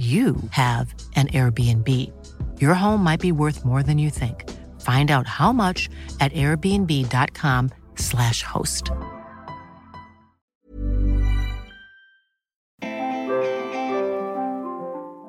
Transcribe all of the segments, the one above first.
you have an Airbnb. Your home might be worth more than you think. Find out how much at airbnb.com/host.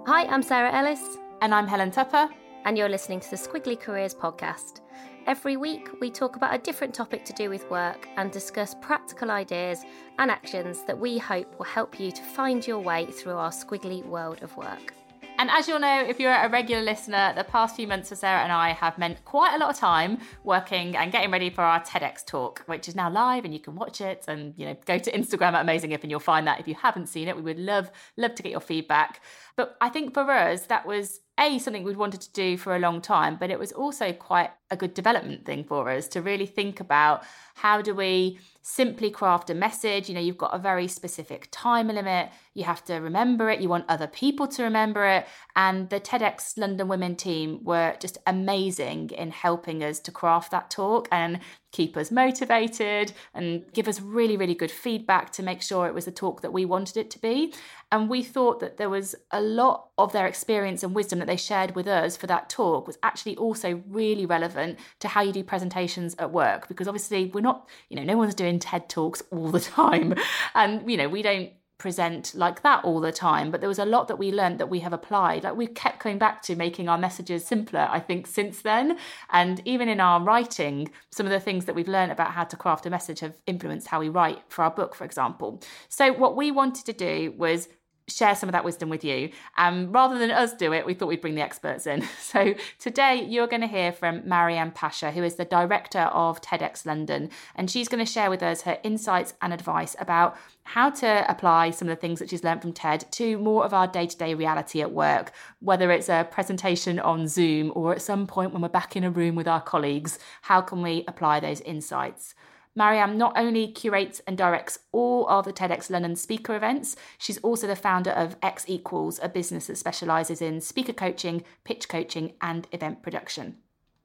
Hi, I'm Sarah Ellis. And I'm Helen Tupper. And you're listening to the Squiggly Careers Podcast. Every week, we talk about a different topic to do with work and discuss practical ideas and actions that we hope will help you to find your way through our squiggly world of work. And as you'll know, if you're a regular listener, the past few months for Sarah and I have meant quite a lot of time working and getting ready for our TEDx talk, which is now live and you can watch it, and go to Instagram at Amazing If and you'll find that if you haven't seen it. We would love to get your feedback. But I think for us, that was something we'd wanted to do for a long time, but it was also quite a good development thing for us to really think about how do we simply craft a message. You've got a very specific time limit. You have to remember it. You want other people to remember it. And the TEDx London Women team were just amazing in helping us to craft that talk and keep us motivated and give us really, really good feedback to make sure it was the talk that we wanted it to be. And we thought that there was a lot of their experience and wisdom that they shared with us for that talk was actually also really relevant to how you do presentations at work, because obviously we're not, no one's doing TED Talks all the time. And, we don't present like that all the time, but there was a lot that we learned that we have applied. Like, we've kept going back to making our messages simpler, I think, since then. And even in our writing, some of the things that we've learned about how to craft a message have influenced how we write for our book, for example. So what we wanted to do was share some of that wisdom with you. Rather than us do it, we thought we'd bring the experts in. So today you're going to hear from Marianne Pasha, who is the director of TEDx London, and she's going to share with us her insights and advice about how to apply some of the things that she's learned from TED to more of our day-to-day reality at work, whether it's a presentation on Zoom or at some point when we're back in a room with our colleagues. How can we apply those insights? Marianne not only curates and directs all of the TEDx London speaker events, she's also the founder of X Equals, a business that specialises in speaker coaching, pitch coaching and event production.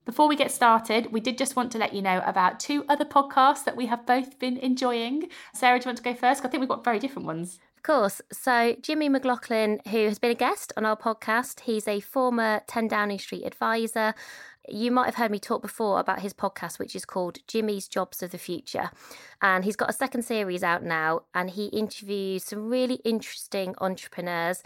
Before we get started, we did just want to let you know about two other podcasts that we have both been enjoying. Sarah, do you want to go first? I think we've got very different ones. Of course. So Jimmy McLaughlin, who has been a guest on our podcast, he's a former 10 Downing Street advisor. You might have heard me talk before about his podcast, which is called Jimmy's Jobs of the Future. And he's got a second series out now, and he interviews some really interesting entrepreneurs.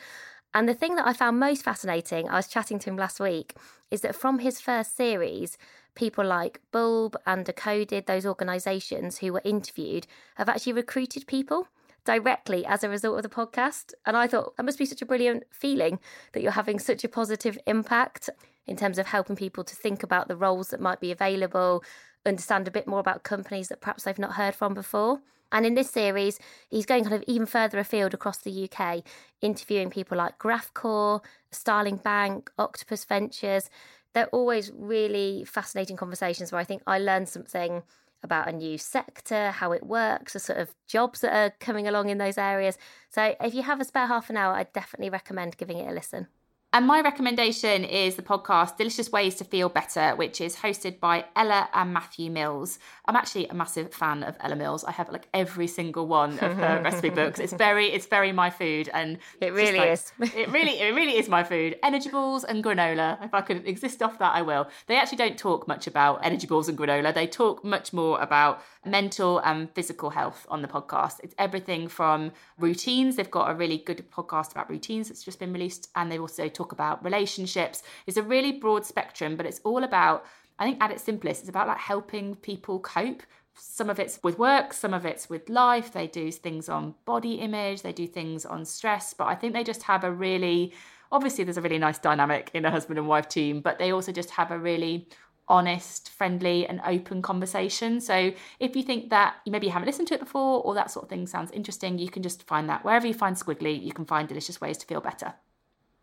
And the thing that I found most fascinating, I was chatting to him last week, is that from his first series, people like Bulb and Decoded, those organisations who were interviewed, have actually recruited people directly as a result of the podcast. And I thought, that must be such a brilliant feeling that you're having such a positive impact in terms of helping people to think about the roles that might be available, understand a bit more about companies that perhaps they've not heard from before. And in this series, he's going kind of even further afield across the UK, interviewing people like Graphcore, Starling Bank, Octopus Ventures. They're always really fascinating conversations where I think I learned something about a new sector, how it works, the sort of jobs that are coming along in those areas. So if you have a spare half an hour, I definitely recommend giving it a listen. And my recommendation is the podcast Delicious Ways to Feel Better, which is hosted by Ella and Matthew Mills. I'm actually a massive fan of Ella Mills. I have like every single one of her recipe books. It's very my food, and it really is. It really is my food. Energy balls and granola. If I could exist off that, I will. They actually don't talk much about energy balls and granola. They talk much more about mental and physical health on the podcast. It's everything from routines. They've got a really good podcast about routines that's just been released, and they've also talk about relationships. It's a really broad spectrum, but it's all about, I think at its simplest, it's about like helping people cope. Some of it's with work, some of it's with life. They do things on body image, they do things on stress, but I think they just have a really, obviously there's a really nice dynamic in a husband and wife team, but they also just have a really honest, friendly and open conversation. So if you think that you maybe haven't listened to it before or that sort of thing sounds interesting, you can just find that wherever you find Squiggly, you can find Delicious Ways to Feel Better.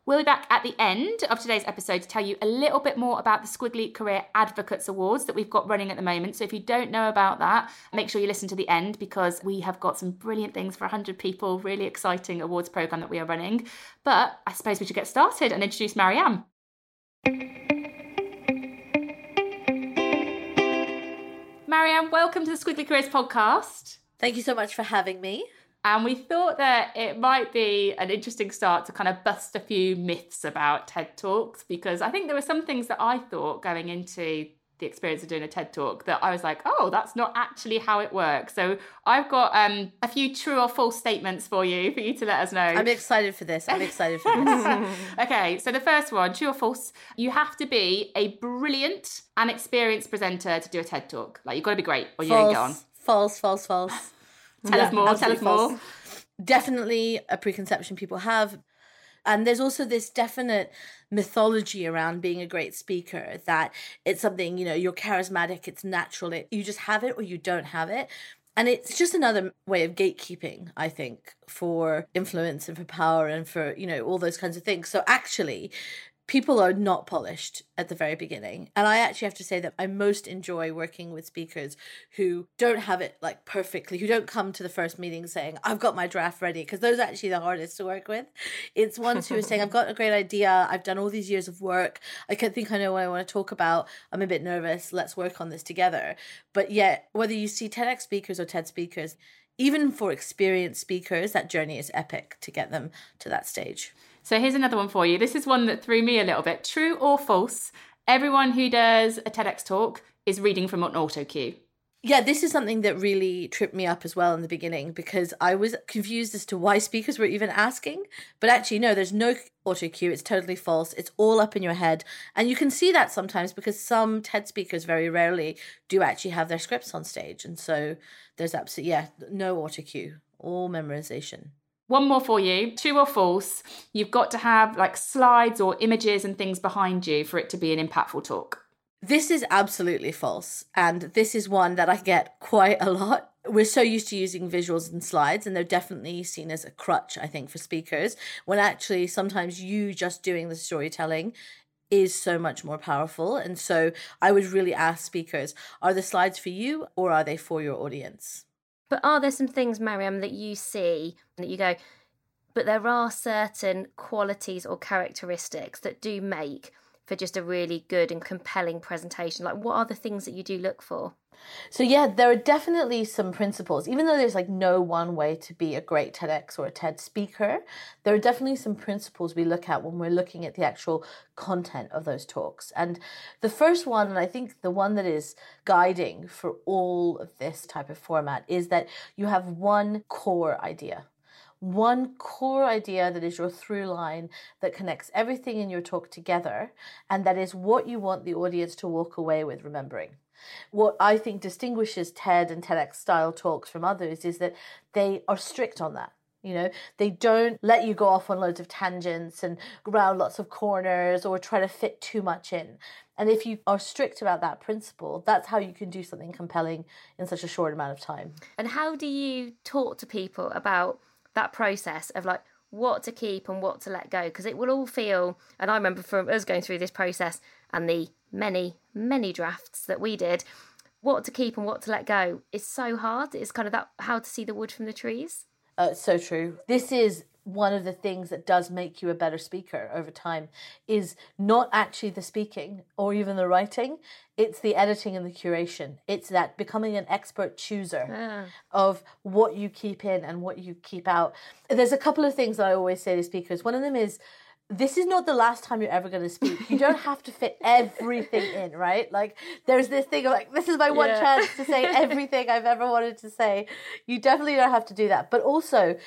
We'll be back at the end of today's episode to tell you a little bit more about the Squiggly Career Advocates Awards that we've got running at the moment. So if you don't know about that, make sure you listen to the end because we have got some brilliant things for 100 people, really exciting awards programme that we are running. But I suppose we should get started and introduce Marianne. Marianne, welcome to the Squiggly Careers Podcast. Thank you so much for having me. And we thought that it might be an interesting start to kind of bust a few myths about TED Talks, because I think there were some things that I thought going into the experience of doing a TED Talk that I was like, oh, that's not actually how it works. So I've got a few true or false statements for you to let us know. I'm excited for this. Okay, so the first one, true or false, you have to be a brilliant and experienced presenter to do a TED Talk. Like, you've got to be great or you don't get on. False. Tell us more. Definitely a preconception people have. And there's also this definite mythology around being a great speaker, that it's something, you know, you're charismatic, it's natural, you just have it or you don't have it. And it's just another way of gatekeeping, I think, for influence and for power and for, you know, all those kinds of things. So actually, people are not polished at the very beginning. And I actually have to say that I most enjoy working with speakers who don't have it like perfectly, who don't come to the first meeting saying, I've got my draft ready, because those are actually the hardest to work with. It's ones who are saying, I've got a great idea, I've done all these years of work, I think I know what I want to talk about, I'm a bit nervous, let's work on this together. But yet, whether you see TEDx speakers or TED speakers, even for experienced speakers, that journey is epic to get them to that stage. So here's another one for you. This is one that threw me a little bit. True or false, everyone who does a TEDx talk is reading from an auto cue. Yeah, this is something that really tripped me up as well in the beginning, because I was confused as to why speakers were even asking. But actually, no, there's no auto cue. It's totally false. It's all up in your head. And you can see that sometimes because some TED speakers very rarely do actually have their scripts on stage. And so there's absolutely, no auto cue, all memorization. One more for you. True or false, you've got to have like slides or images and things behind you for it to be an impactful talk. This is absolutely false. And this is one that I get quite a lot. We're so used to using visuals and slides, and they're definitely seen as a crutch, I think, for speakers, when actually sometimes you just doing the storytelling is so much more powerful. And so I would really ask speakers, are the slides for you or are they for your audience? But are there some things, Marianne, that you see that you go, but there are certain qualities or characteristics that do make for just a really good and compelling presentation? Like, what are the things that you do look for? So yeah, there are definitely some principles. Even though there's like no one way to be a great TEDx or a TED speaker, there are definitely some principles we look at when we're looking at the actual content of those talks. And the first one, and I think the one that is guiding for all of this type of format, is that you have one core idea that is your through line that connects everything in your talk together, and that is what you want the audience to walk away with remembering. What I think distinguishes TED and TEDx style talks from others is that they are strict on that. You know, they don't let you go off on loads of tangents and round lots of corners or try to fit too much in. And if you are strict about that principle, that's how you can do something compelling in such a short amount of time. And how do you talk to people about that process of like what to keep and what to let go? Because it will all feel, and I remember from us going through this process and the many, many drafts that we did, what to keep and what to let go is so hard. It's kind of that how to see the wood from the trees. So true. This is one of the things that does make you a better speaker over time, is not actually the speaking or even the writing. It's the editing and the curation. It's that becoming an expert chooser of what you keep in and what you keep out. There's a couple of things that I always say to speakers. One of them is, this is not the last time you're ever going to speak. You don't have to fit everything in, right? Like, there's this thing of like, this is my one chance to say everything I've ever wanted to say. You definitely don't have to do that. But also,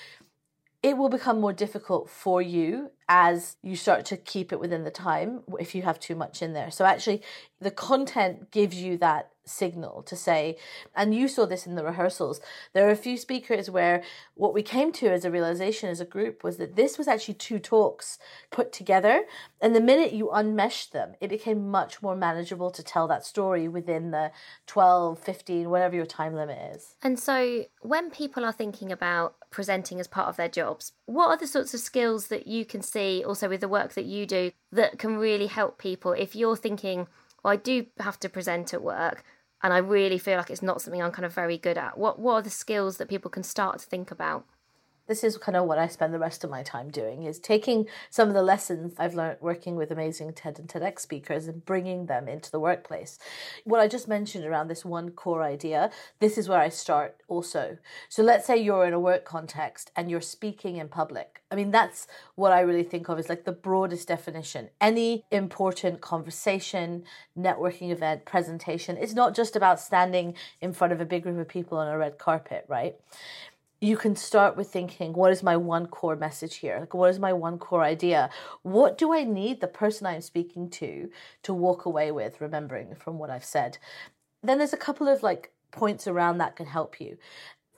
it will become more difficult for you as you start to keep it within the time if you have too much in there. So actually the content gives you that signal to say, and you saw this in the rehearsals, there are a few speakers where what we came to as a realization as a group was that this was actually two talks put together, and the minute you unmeshed them, it became much more manageable to tell that story within the 12, 15, whatever your time limit is. And so when people are thinking about presenting as part of their jobs, what are the sorts of skills that you can see also with the work that you do that can really help people if you're thinking, well, I do have to present at work and I really feel like it's not something I'm kind of very good at? What are the skills that people can start to think about? This is kind of what I spend the rest of my time doing, is taking some of the lessons I've learned working with amazing TED and TEDx speakers and bringing them into the workplace. What I just mentioned around this one core idea, this is where I start also. So let's say you're in a work context and you're speaking in public. I mean, that's what I really think of as like the broadest definition. Any important conversation, networking event, presentation, it's not just about standing in front of a big group of people on a red carpet, right? You can start with thinking, what is my one core message here? Like, what is my one core idea? What do I need the person I'm speaking to walk away with, remembering from what I've said? Then there's a couple of like points around that can help you.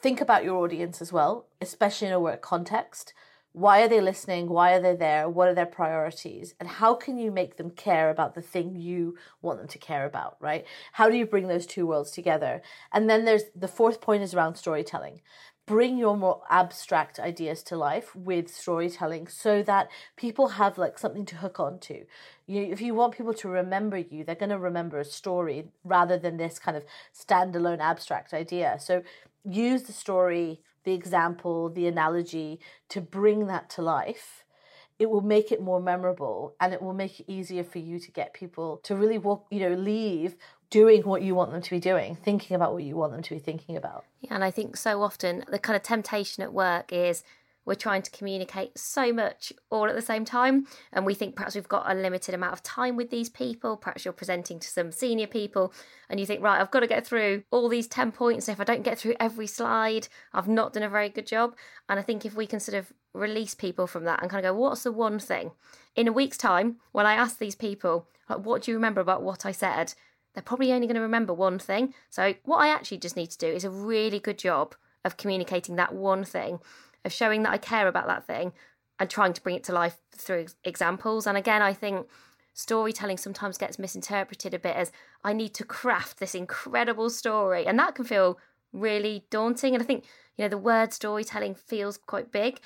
Think about your audience as well, especially in a work context. Why are they listening? Why are they there? What are their priorities? And how can you make them care about the thing you want them to care about, right? How do you bring those two worlds together? And then there's the fourth point is around storytelling. Bring your more abstract ideas to life with storytelling so that people have like something to hook onto. If you want people to remember you, they're going to remember a story rather than this kind of standalone abstract idea. So use the story, the example, the analogy to bring that to life. It will make it more memorable, and it will make it easier for you to get people to really walk, leave doing what you want them to be doing, thinking about what you want them to be thinking about. Yeah, and I think so often the kind of temptation at work is we're trying to communicate so much all at the same time, and we think perhaps we've got a limited amount of time with these people. Perhaps you're presenting to some senior people and you think, right, I've got to get through all these 10 points. If I don't get through every slide, I've not done a very good job. And I think if we can sort of release people from that and kind of go, what's the one thing? In a week's time, when I ask these people, like, what do you remember about what I said? They're probably only going to remember one thing. So what I actually just need to do is a really good job of communicating that one thing, of showing that I care about that thing and trying to bring it to life through examples. And again, I think storytelling sometimes gets misinterpreted a bit as I need to craft this incredible story. And that can feel really daunting. And I think, the word storytelling feels quite big.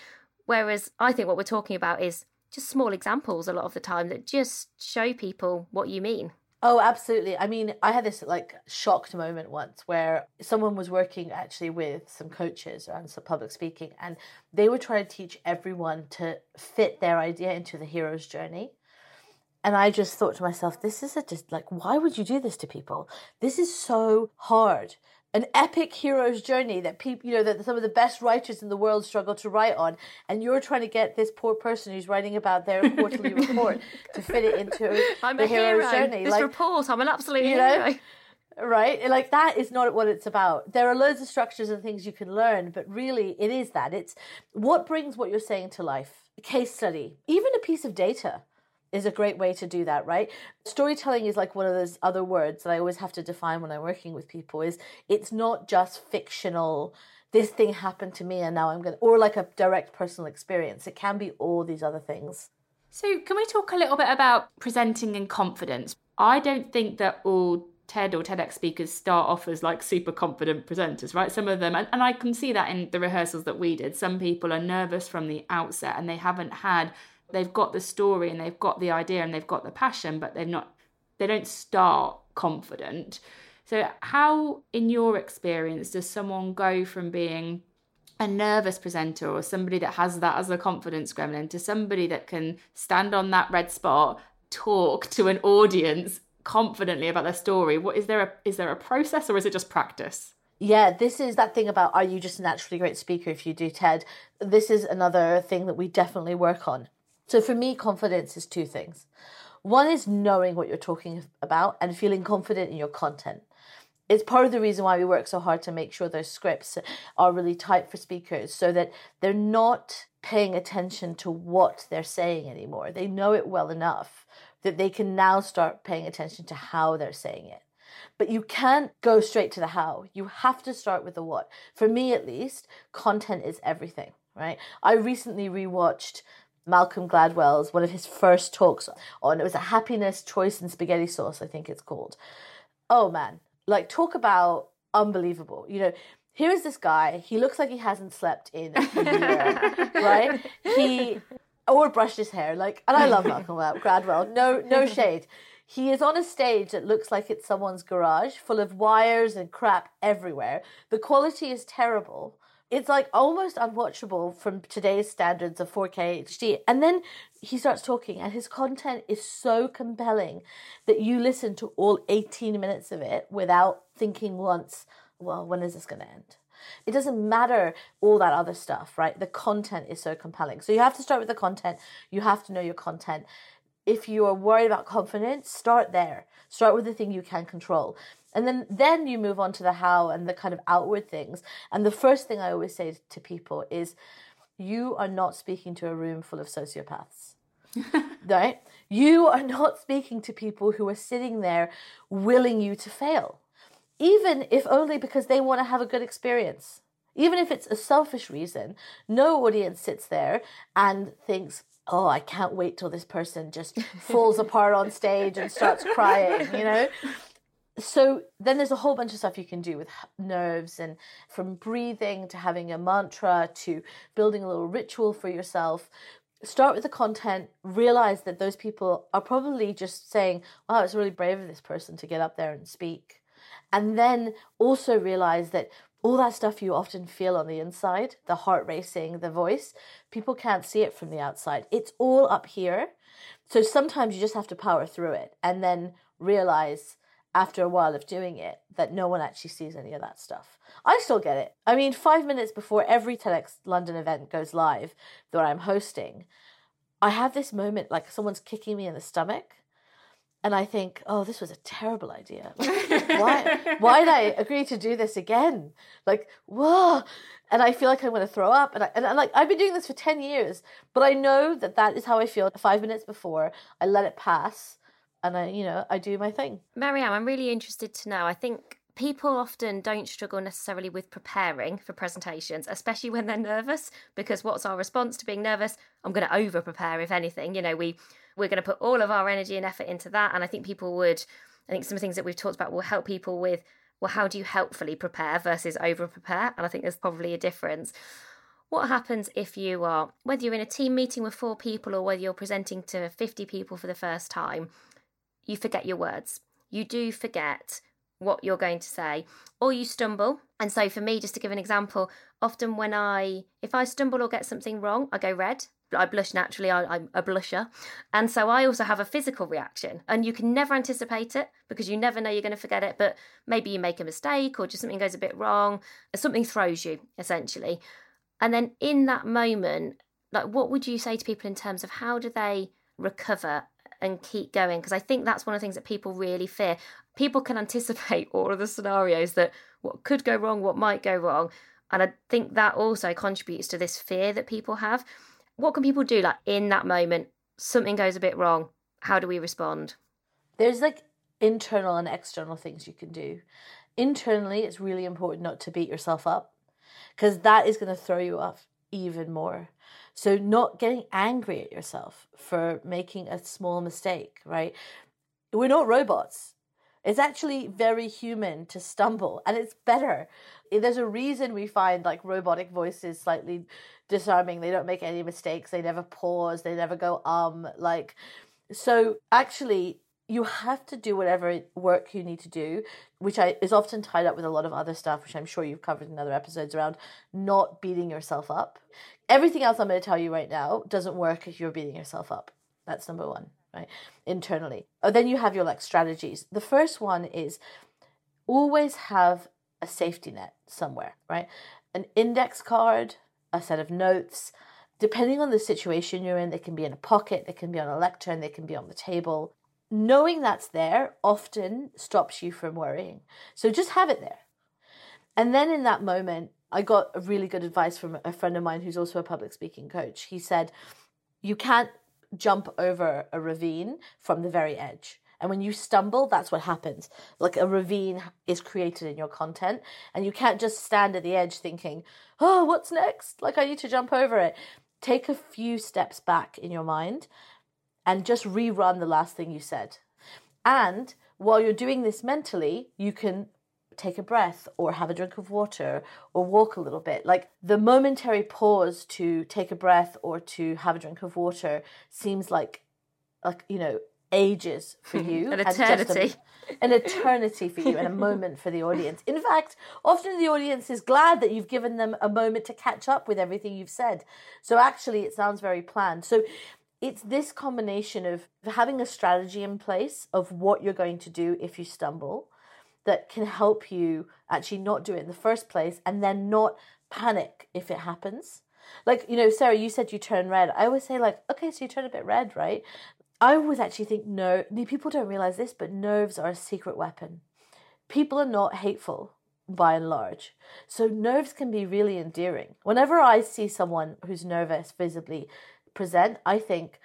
Whereas I think what we're talking about is just small examples a lot of the time that just show people what you mean. Oh, absolutely. I mean, I had this like shocked moment once where someone was working actually with some coaches around some public speaking, and they were trying to teach everyone to fit their idea into the hero's journey. And I just thought to myself, this is why would you do this to people? This is so hard. An epic hero's journey that people, that some of the best writers in the world struggle to write on. And you're trying to get this poor person who's writing about their quarterly report to fit it into the hero's journey. This report, I'm an absolute hero. Right? Like, that is not what it's about. There are loads of structures and things you can learn, but really it is that. It's what brings what you're saying to life. A case study, even a piece of data, is a great way to do that, right? Storytelling is like one of those other words that I always have to define when I'm working with people, is it's not just fictional, this thing happened to me and now I'm going to, or like a direct personal experience. It can be all these other things. So can we talk a little bit about presenting in confidence? I don't think that all TED or TEDx speakers start off as like super confident presenters, right? Some of them, and I can see that in the rehearsals that we did, some people are nervous from the outset and they've got the story and they've got the idea and they've got the passion, but they don't start confident. So how, in your experience, does someone go from being a nervous presenter or somebody that has that as a confidence gremlin to somebody that can stand on that red spot, talk to an audience confidently about their story? What is there a process, or is it just practice? Yeah, this is that thing about, are you just a naturally great speaker if you do TED? This is another thing that we definitely work on. So for me, confidence is two things. One is knowing what you're talking about and feeling confident in your content. It's part of the reason why we work so hard to make sure their scripts are really tight for speakers, so that they're not paying attention to what they're saying anymore. They know it well enough that they can now start paying attention to how they're saying it. But you can't go straight to the how. You have to start with the what. For me, at least, content is everything, right? I recently rewatched Malcolm Gladwell's, one of his first talks on, it was a happiness, choice and spaghetti sauce, I think it's called. Oh man, like talk about unbelievable. You know, here is this guy, he looks like he hasn't slept in a year, right? He, or brushed his hair, like, and I love Malcolm Gladwell, no shade. He is on a stage that looks like it's someone's garage, full of wires and crap everywhere. The quality is terrible. It's like almost unwatchable from today's standards of 4K HD. And then he starts talking and his content is so compelling that you listen to all 18 minutes of it without thinking once, well, when is this going to end? It doesn't matter all that other stuff, right? The content is so compelling. So you have to start with the content. You have to know your content. If you are worried about confidence, start there. Start with the thing you can control. And then you move on to the how and the kind of outward things. And the first thing I always say to people is, you are not speaking to a room full of sociopaths, right? You are not speaking to people who are sitting there willing you to fail, even if only because they want to have a good experience. Even if it's a selfish reason, no audience sits there and thinks, oh, I can't wait till this person just falls apart on stage and starts crying, you know? So then there's a whole bunch of stuff you can do with nerves, and from breathing to having a mantra to building a little ritual for yourself. Start with the content, realize that those people are probably just saying, wow, it's really brave of this person to get up there and speak. And then also realize that all that stuff you often feel on the inside, the heart racing, the voice, people can't see it from the outside. It's all up here. So sometimes you just have to power through it and then realize after a while of doing it that no one actually sees any of that stuff. I still get it. I mean, 5 minutes before every TEDx London event goes live that I'm hosting, I have this moment like someone's kicking me in the stomach. And I think, oh, this was a terrible idea. Why did I agree to do this again? Like, whoa. And I feel like I'm going to throw up. And I've been doing this for 10 years. But I know that is how I feel. 5 minutes before, I let it pass. And I do my thing. Marianne, I'm really interested to know. I think people often don't struggle necessarily with preparing for presentations, especially when they're nervous, because what's our response to being nervous? I'm going to over-prepare, if anything. You know, we're going to put all of our energy and effort into that. And I think some things that we've talked about will help people with, well, how do you helpfully prepare versus over-prepare? And I think there's probably a difference. What happens if whether you're in a team meeting with 4 people or whether you're presenting to 50 people for the first time, you forget your words. You do forget what you're going to say, or you stumble. And so for me, just to give an example, often if I stumble or get something wrong, I go red. I blush naturally, I'm a blusher. And so I also have a physical reaction, and you can never anticipate it because you never know you're going to forget it. But maybe you make a mistake or just something goes a bit wrong, or something throws you essentially. And then in that moment, like, what would you say to people in terms of how do they recover and keep going? Because I think that's one of the things that people really fear. People can anticipate all of the scenarios that what could go wrong, what might go wrong. And I think that also contributes to this fear that people have. What can people do, like, in that moment, something goes a bit wrong? How do we respond? There's like internal and external things you can do. Internally, it's really important not to beat yourself up, because that is going to throw you off even more. So not getting angry at yourself for making a small mistake, right? We're not robots. It's actually very human to stumble, and it's better. There's a reason we find like robotic voices slightly disarming. They don't make any mistakes. They never pause. They never go, So actually, you have to do whatever work you need to do, which is often tied up with a lot of other stuff, which I'm sure you've covered in other episodes around not beating yourself up. Everything else I'm going to tell you right now doesn't work if you're beating yourself up. That's number one, right? Internally. Oh, then you have your like strategies. The first one is always have a safety net somewhere, right? An index card, a set of notes. Depending on the situation you're in, they can be in a pocket, they can be on a lectern, they can be on the table. knowing that's there often stops you from worrying. So just have it there. And then in that moment, I got a really good advice from a friend of mine who's also a public speaking coach. He said, you can't jump over a ravine from the very edge. And when you stumble, that's what happens. Like a ravine is created in your content. And you can't just stand at the edge thinking, oh, what's next? Like I need to jump over it. Take a few steps back in your mind and just rerun the last thing you said. And while you're doing this mentally, you can take a breath or have a drink of water or walk a little bit. Like the momentary pause to take a breath or to have a drink of water seems like you know, ages for you. An eternity. An eternity for you and a moment for the audience. In fact, often the audience is glad that you've given them a moment to catch up with everything you've said. So actually it sounds very planned. So it's this combination of having a strategy in place of what you're going to do if you stumble that can help you actually not do it in the first place and then not panic if it happens. Like, you know, Sarah, you said you turn red. I always say like, okay, so you turn a bit red, right? I always actually think, no, people don't realize this, but nerves are a secret weapon. People are not hateful by and large. So nerves can be really endearing. Whenever I see someone who's nervous visibly present, I think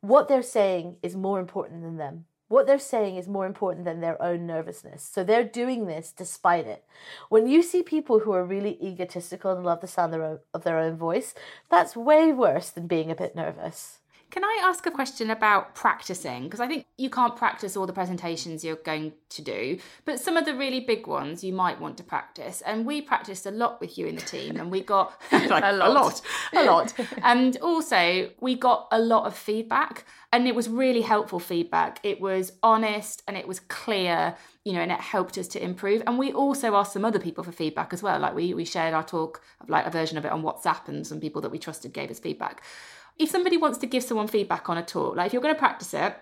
what they're saying is more important than them. What they're saying is more important than their own nervousness. So they're doing this despite it. When you see people who are really egotistical and love the sound of their own voice, that's way worse than being a bit nervous. Can I ask a question about practicing? Because I think you can't practice all the presentations you're going to do, but some of the really big ones you might want to practice. And we practiced a lot with you in the team and we got a lot. And also we got a lot of feedback and it was really helpful feedback. It was honest and it was clear, you know, and it helped us to improve. And we also asked some other people for feedback as well. Like we shared our talk, like a version of it on WhatsApp, and some people that we trusted gave us feedback. If somebody wants to give someone feedback on a talk, like if you're going to practice it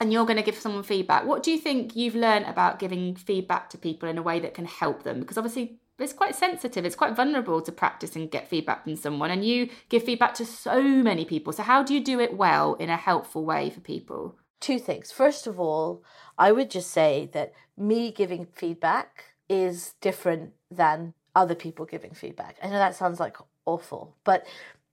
and you're going to give someone feedback, what do you think you've learned about giving feedback to people in a way that can help them? Because obviously it's quite sensitive. It's quite vulnerable to practice and get feedback from someone. And you give feedback to so many people. So how do you do it well in a helpful way for people? Two things. First of all, I would just say that me giving feedback is different than other people giving feedback. I know that sounds like awful, but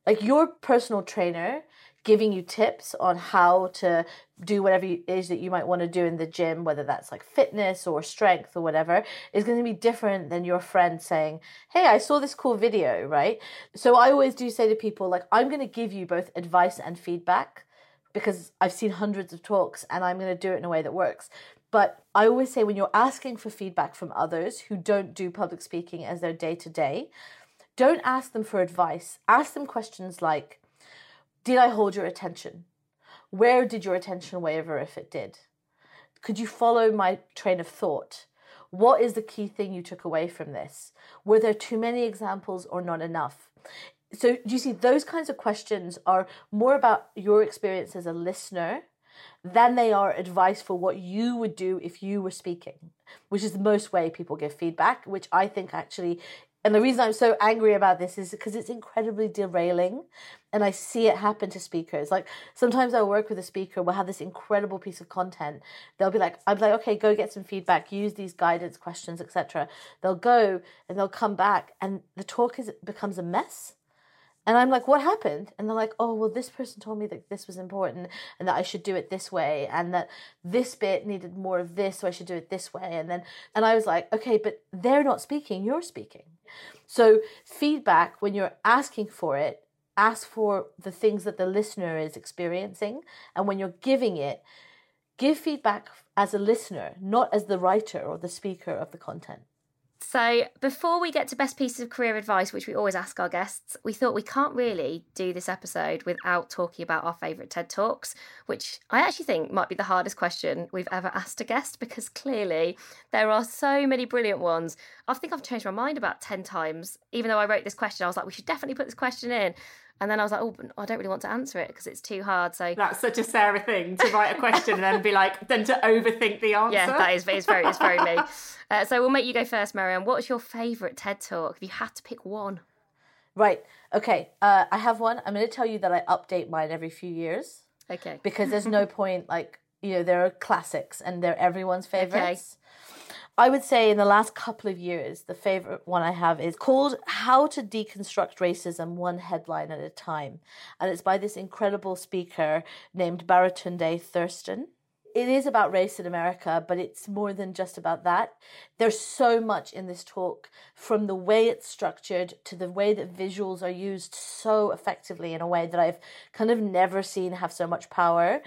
like your personal trainer giving you tips on how to do whatever it is that you might want to do in the gym, whether that's like fitness or strength or whatever, is going to be different than your friend saying, hey, I saw this cool video, right? So I always do say to people, like, I'm going to give you both advice and feedback because I've seen hundreds of talks and I'm going to do it in a way that works. But I always say when you're asking for feedback from others who don't do public speaking as their day-to-day, don't ask them for advice. Ask them questions like, did I hold your attention? Where did your attention waver if it did? Could you follow my train of thought? What is the key thing you took away from this? Were there too many examples or not enough? So do you see, those kinds of questions are more about your experience as a listener than they are advice for what you would do if you were speaking, which is the most way people give feedback, which I think actually. And the reason I'm so angry about this is because it's incredibly derailing and I see it happen to speakers. Like sometimes I'll work with a speaker, we'll have this incredible piece of content. They'll be like, I'm like, okay, go get some feedback, use these guidance questions, etc. They'll go and they'll come back and the talk becomes a mess. And I'm like, what happened? And they're like, oh, well, this person told me that this was important and that I should do it this way and that this bit needed more of this, so I should do it this way. And I was like, okay, but they're not speaking, you're speaking. So feedback, when you're asking for it, ask for the things that the listener is experiencing. And when you're giving it, give feedback as a listener, not as the writer or the speaker of the content. So before we get to best pieces of career advice, which we always ask our guests, we thought we can't really do this episode without talking about our favourite TED Talks, which I actually think might be the hardest question we've ever asked a guest, because clearly there are so many brilliant ones. I think I've changed my mind about 10 times. Even though I wrote this question, I was like, we should definitely put this question in. And then I was like, oh, I don't really want to answer it because it's too hard. So that's such a Sarah thing, to write a question and then be like, then to overthink the answer. Yeah, that is it's very me. So we'll make you go first, Marianne. What's your favourite TED Talk if you had to pick one? Right. Okay. I have one. I'm going to tell you that I update mine every few years. Okay. Because there's no point, like, You know, there are classics and they're everyone's favorites. Okay. I would say in the last couple of years, the favorite one I have is called How to Deconstruct Racism, One Headline at a Time. And it's by this incredible speaker named Baratunde Thurston. It is about race in America, but it's more than just about that. There's so much in this talk, from the way it's structured to the way that visuals are used so effectively in a way that I've kind of never seen have so much power,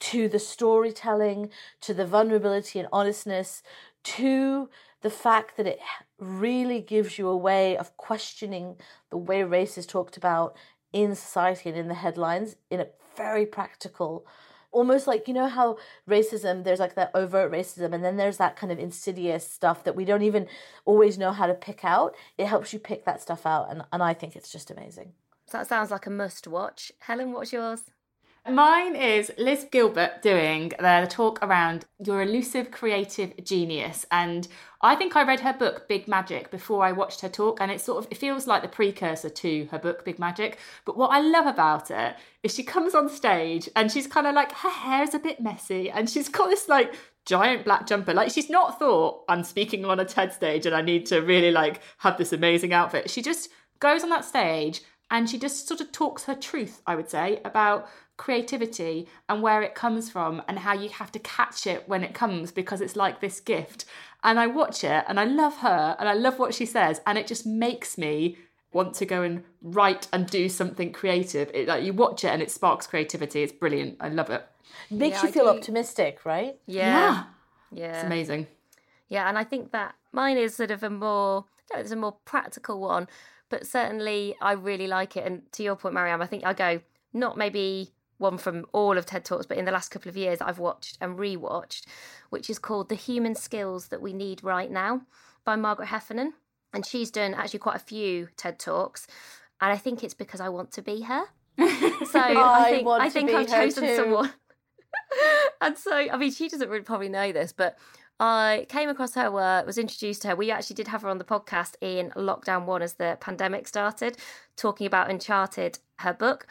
to the storytelling, to the vulnerability and honestness, to the fact that it really gives you a way of questioning the way race is talked about in society and in the headlines in a very practical way. Almost like, you know how racism, there's like that overt racism, and then there's that kind of insidious stuff that we don't even always know how to pick out. It helps you pick that stuff out, and I think it's just amazing. So that sounds like a must-watch. Helen, what's yours? Mine is Liz Gilbert doing the talk around your elusive creative genius. And I think I read her book, Big Magic, before I watched her talk. And it feels like the precursor to her book, Big Magic. But what I love about it is she comes on stage and she's kind of like, her hair's a bit messy. And she's got this like giant black jumper. Like, she's not thought, I'm speaking on a TED stage and I need to really like have this amazing outfit. She just goes on that stage and she just sort of talks her truth, I would say, about creativity and where it comes from and how you have to catch it when it comes, because it's like this gift. And I watch it and I love her and I love what she says, and it just makes me want to go and write and do something creative. It, like, you watch it and it sparks creativity. It's brilliant. I love it. Makes you feel optimistic, right? Yeah. It's amazing. Yeah, and I think that mine is sort of a more practical one, but certainly I really like it. And to your point, Marianne, I think I go not maybe one from all of TED Talks, but in the last couple of years I've watched and rewatched, which is called The Human Skills That We Need Right Now by Margaret Heffernan. And she's done actually quite a few TED Talks. And I think it's because I want to be her. So I think I've chosen someone. And so, I mean, she doesn't really probably know this, but I came across her work, was introduced to her. We actually did have her on the podcast in lockdown one as the pandemic started, talking about Uncharted, her book.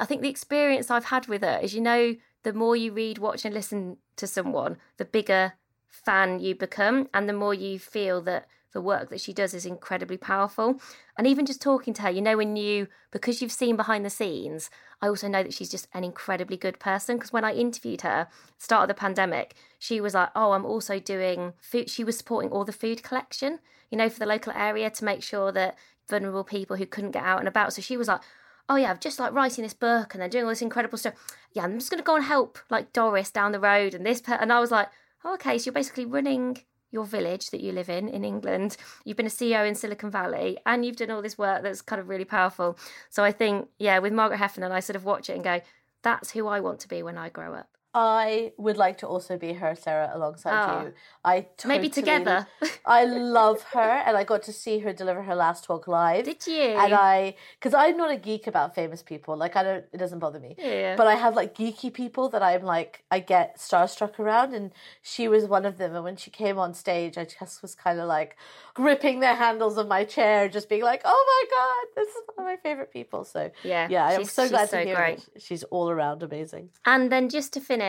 I think the experience I've had with her is, you know, the more you read, watch and listen to someone, the bigger fan you become and the more you feel that the work that she does is incredibly powerful. And even just talking to her, you know, because you've seen behind the scenes, I also know that she's just an incredibly good person, because when I interviewed her, start of the pandemic, she was like, oh, I'm also doing food. She was supporting all the food collection, you know, for the local area to make sure that vulnerable people who couldn't get out and about. So she was like, oh yeah, I've just like writing this book and then doing all this incredible stuff. Yeah, I'm just going to go and help like Doris down the road and this. And I was like, oh, okay, so you're basically running your village that you live in England. You've been a CEO in Silicon Valley and you've done all this work that's kind of really powerful. So I think, yeah, with Margaret Heffernan, I sort of watch it and go, that's who I want to be when I grow up. I would like to also be her, Sarah, alongside you. Maybe together. I love her, and I got to see her deliver her last talk live. Did you? And because I'm not a geek about famous people. Like, it doesn't bother me. Yeah. But I have like geeky people that I'm like, I get starstruck around, and she was one of them. And when she came on stage, I just was kind of like gripping the handles of my chair, just being like, oh my God, this is one of my favorite people. So yeah, I'm so glad to hear her. She's all around amazing. And then just to finish,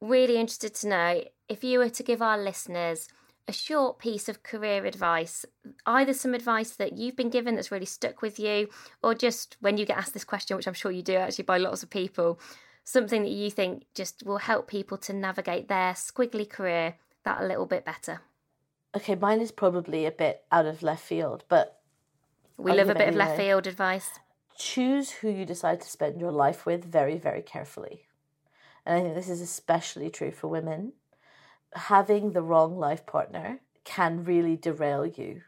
really interested to know if you were to give our listeners a short piece of career advice, either some advice that you've been given that's really stuck with you, or just when you get asked this question, which I'm sure you do actually by lots of people, something that you think just will help people to navigate their squiggly career that a little bit better. Okay, mine is probably a bit out of left field, but we love a bit of left field advice. Choose who you decide to spend your life with very, very carefully. And I think this is especially true for women. Having the wrong life partner can really derail you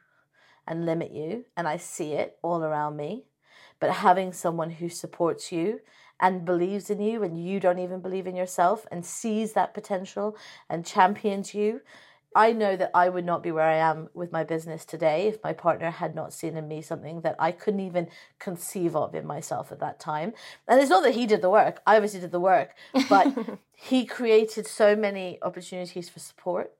and limit you. And I see it all around me. But having someone who supports you and believes in you when you don't even believe in yourself and sees that potential and champions you. I know that I would not be where I am with my business today if my partner had not seen in me something that I couldn't even conceive of in myself at that time. And it's not that he did the work. I obviously did the work. But he created so many opportunities for support.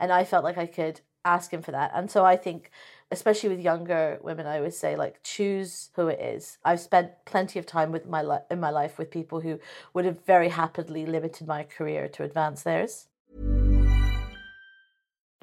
And I felt like I could ask him for that. And so I think especially with younger women, I always say, like, choose who it is. I've spent plenty of time with in my life with people who would have very happily limited my career to advance theirs.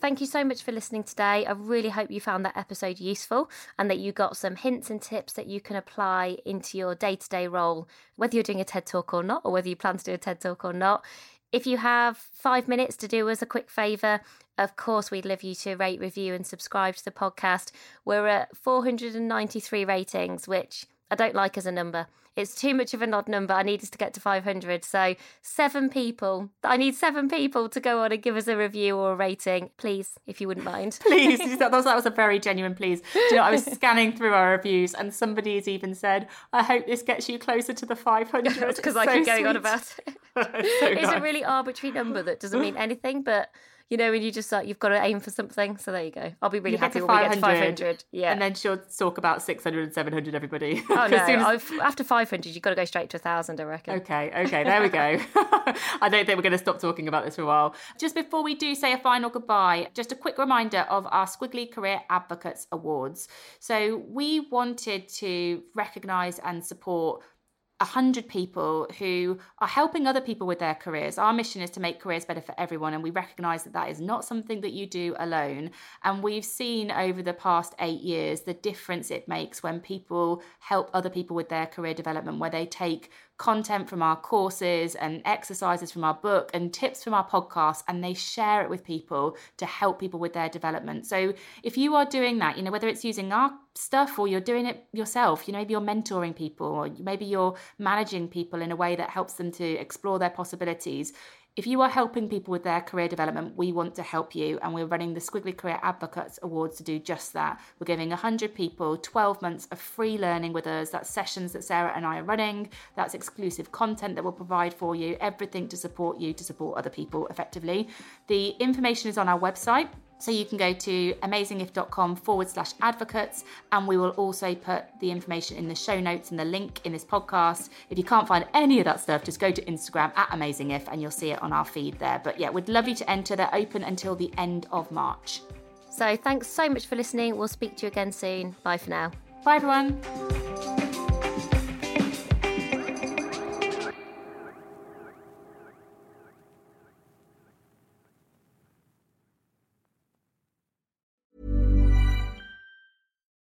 Thank you so much for listening today. I really hope you found that episode useful and that you got some hints and tips that you can apply into your day-to-day role, whether you're doing a TED Talk or not, or whether you plan to do a TED Talk or not. If you have 5 minutes to do us a quick favour, of course, we'd love you to rate, review and subscribe to the podcast. We're at 493 ratings, which I don't like as a number. It's too much of an odd number. I need us to get to 500. So 7 people. I need 7 people to go on and give us a review or a rating. Please, if you wouldn't mind. Please. That was a very genuine please. Do you know, I was scanning through our reviews and somebody has even said, I hope this gets you closer to the 500. Because I keep going on about it. It's a really arbitrary number that doesn't mean anything, but... You know, when you just like, you've got to aim for something. So there you go. I'll be really happy when we get to 500. Yeah. And then she'll talk about 600 and 700, everybody. Oh, no. After 500, you've got to go straight to 1,000, I reckon. Okay. There we go. I don't think we're going to stop talking about this for a while. Just before we do say a final goodbye, just a quick reminder of our Squiggly Career Advocates Awards. So we wanted to recognise and support 100 people who are helping other people with their careers. Our mission is to make careers better for everyone, and we recognise that that is not something that you do alone. And we've seen over the past 8 years the difference it makes when people help other people with their career development, where they take content from our courses and exercises from our book and tips from our podcast, and they share it with people to help people with their development. So if you are doing that, you know, whether it's using our stuff or you're doing it yourself, you know, maybe you're mentoring people or maybe you're managing people in a way that helps them to explore their possibilities. If you are helping people with their career development, we want to help you, and we're running the Squiggly Career Advocates Awards to do just that. We're giving 100 people 12 months of free learning with us. That's sessions that Sarah and I are running. That's exclusive content that we'll provide for you, everything to support you, to support other people effectively. The information is on our website. So you can go to amazingif.com/advocates, and we will also put the information in the show notes and the link in this podcast. If you can't find any of that stuff, just go to Instagram @amazingif and you'll see it on our feed there. But yeah, we'd love you to enter. They're open until the end of March. So thanks so much for listening. We'll speak to you again soon. Bye for now. Bye, everyone.